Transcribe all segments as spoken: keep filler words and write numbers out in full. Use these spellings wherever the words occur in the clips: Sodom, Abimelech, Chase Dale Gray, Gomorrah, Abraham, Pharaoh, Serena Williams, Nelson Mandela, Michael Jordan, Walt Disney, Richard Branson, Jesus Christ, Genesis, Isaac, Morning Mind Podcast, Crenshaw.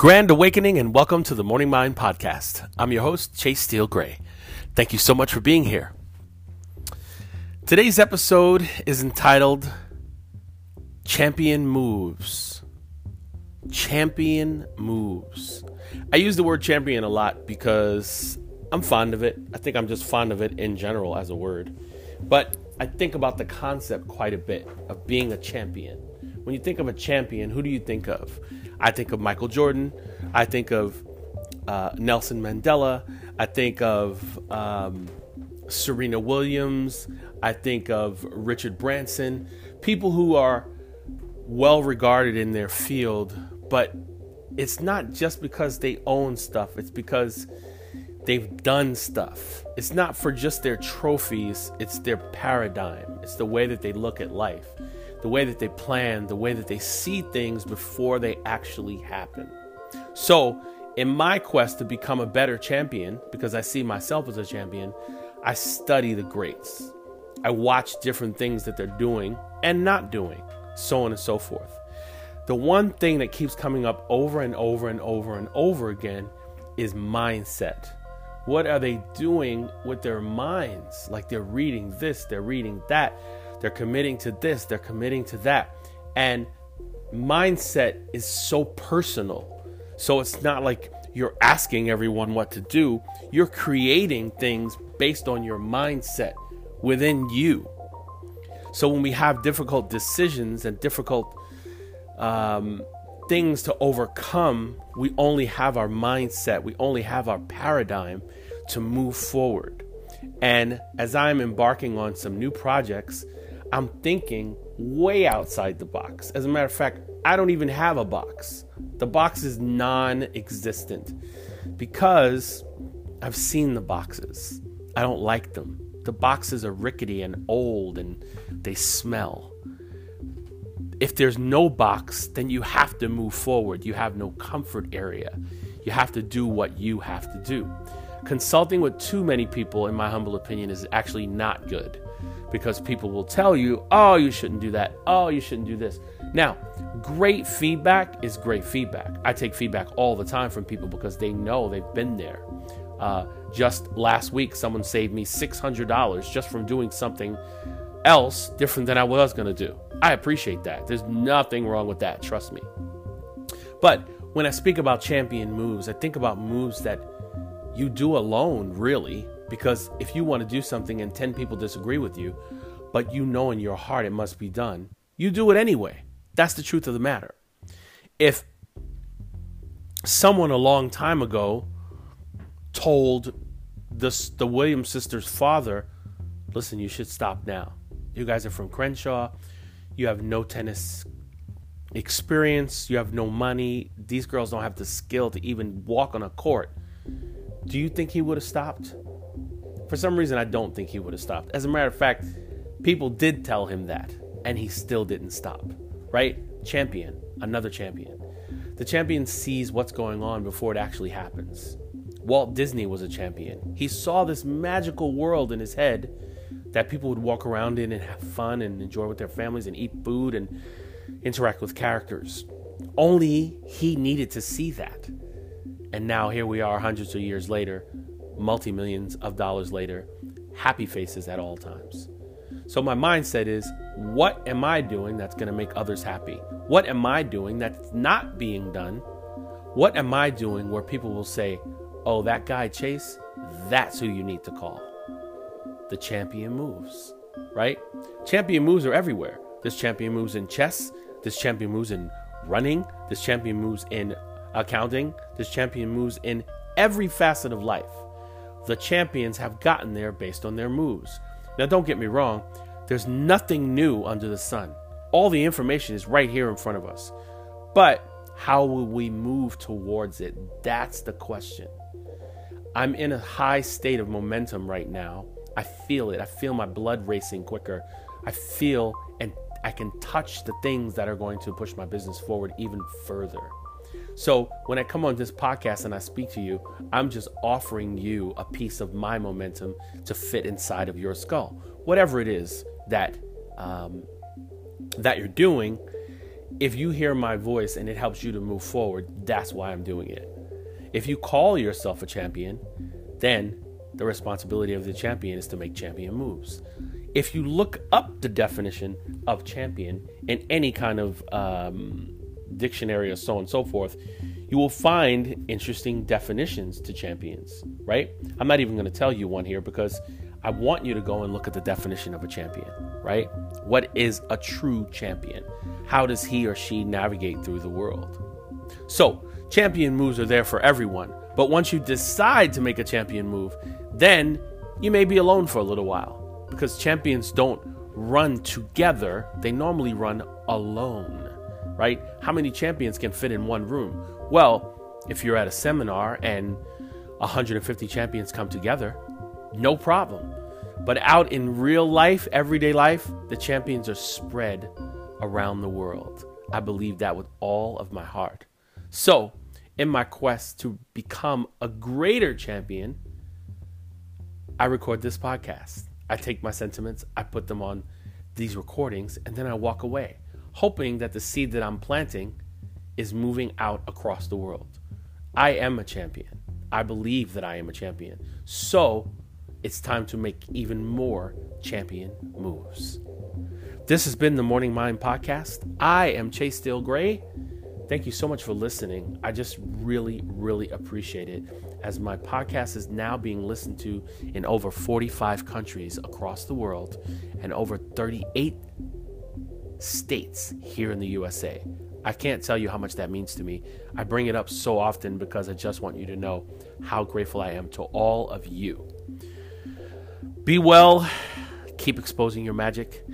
Grand awakening and welcome to the Morning Mind Podcast. I'm your host, Chase Dale Gray. Thank you so much for being here. Today's episode is entitled Champion Moves. Champion Moves. I use the word champion a lot because I'm fond of it. I think I'm just fond of it in general as a word. But I think about the concept quite a bit of being a champion. When you think of a champion, who do you think of? I think of Michael Jordan. I think of uh, Nelson Mandela. I think of um, Serena Williams. I think of Richard Branson. People who are well regarded in their field, but it's not just because they own stuff. It's because they've done stuff. It's not for just their trophies. It's their paradigm. It's the way that they look at life. The way that they plan, the way that they see things before they actually happen. So in my quest to become a better champion, because I see myself as a champion, I study the greats. I watch different things that they're doing and not doing, so on and so forth. The one thing that keeps coming up over and over and over and over again is mindset. What are they doing with their minds? Like they're reading this, they're reading that. They're committing to this, they're committing to that. And mindset is so personal. So it's not like you're asking everyone what to do. You're creating things based on your mindset within you. So when we have difficult decisions and difficult um, things to overcome, we only have our mindset. We only have our paradigm to move forward. And as I'm embarking on some new projects, I'm thinking way outside the box. As a matter of fact, I don't even have a box. The box is non-existent because I've seen the boxes. I don't like them. The boxes are rickety and old and they smell. If there's no box, then you have to move forward. You have no comfort area. You have to do what you have to do. Consulting with too many people, in my humble opinion, is actually not good. Because people will tell you, oh, you shouldn't do that. Oh, you shouldn't do this. Now, great feedback is great feedback. I take feedback all the time from people because they know they've been there. Uh, just last week, someone saved me six hundred dollars just from doing something else different than I was going to do. I appreciate that. There's nothing wrong with that. Trust me. But when I speak about champion moves, I think about moves that you do alone, really. Because if you want to do something and ten people disagree with you, but you know in your heart it must be done, you do it anyway. That's the truth of the matter. If someone a long time ago told the, the Williams sisters' father, listen, you should stop now. You guys are from Crenshaw. You have no tennis experience. You have no money. These girls don't have the skill to even walk on a court. Do you think he would have stopped? For some reason, I don't think he would have stopped. As a matter of fact, people did tell him that, and he still didn't stop, right? Champion, another champion. The champion sees what's going on before it actually happens. Walt Disney was a champion. He saw this magical world in his head that people would walk around in and have fun and enjoy with their families and eat food and interact with characters. Only he needed to see that. And now here we are hundreds of years later, multi-millions of dollars later, happy faces at all times. So my mindset is, what am I doing that's going to make others happy? What am I doing that's not being done? What am I doing where people will say, oh, that guy Chase, that's who you need to call. The champion moves, right? Champion moves are everywhere. This champion moves in chess. This champion moves in running. This champion moves in accounting. This champion moves in every facet of life. The champions have gotten there based on their moves. Now, don't get me wrong. There's nothing new under the sun. All the information is right here in front of us. But how will we move towards it? That's the question. I'm in a high state of momentum right now. I feel it. I feel my blood racing quicker. I feel and I can touch the things that are going to push my business forward even further. So when I come on this podcast and I speak to you, I'm just offering you a piece of my momentum to fit inside of your skull. Whatever it is that um, that you're doing, If you hear my voice and it helps you to move forward, that's why I'm doing it. If you call yourself a champion, then the responsibility of the champion is to make champion moves. If you look up the definition of champion in any kind of um, dictionary or so on and so forth, you will find interesting definitions to champions, right? I'm not even going to tell you one here because I want you to go and look at the definition of a champion, right? What is a true champion? How does he or she navigate through the world? So champion moves are there for everyone. But once you decide to make a champion move, then you may be alone for a little while because champions don't run together. They normally run alone, right? How many champions can fit in one room? Well, if you're at a seminar and one hundred fifty champions come together, no problem. But out in real life, everyday life, the champions are spread around the world. I believe that with all of my heart. So, in my quest to become a greater champion, I record this podcast. I take my sentiments, I put them on these recordings, and then I walk away, hoping that the seed that I'm planting is moving out across the world. I am a champion. I believe that I am a champion. So it's time to make even more champion moves. This has been the Morning Mind Podcast. I am Chase Dale Gray. Thank you so much for listening. I just really, really appreciate it, as my podcast is now being listened to in over forty-five countries across the world and over thirty-eight states here in the U S A. I can't tell you how much that means to me. I bring it up so often because I just want you to know how grateful I am to all of you. Be well, keep exposing your magic,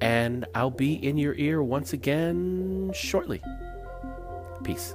and I'll be in your ear once again shortly. Peace.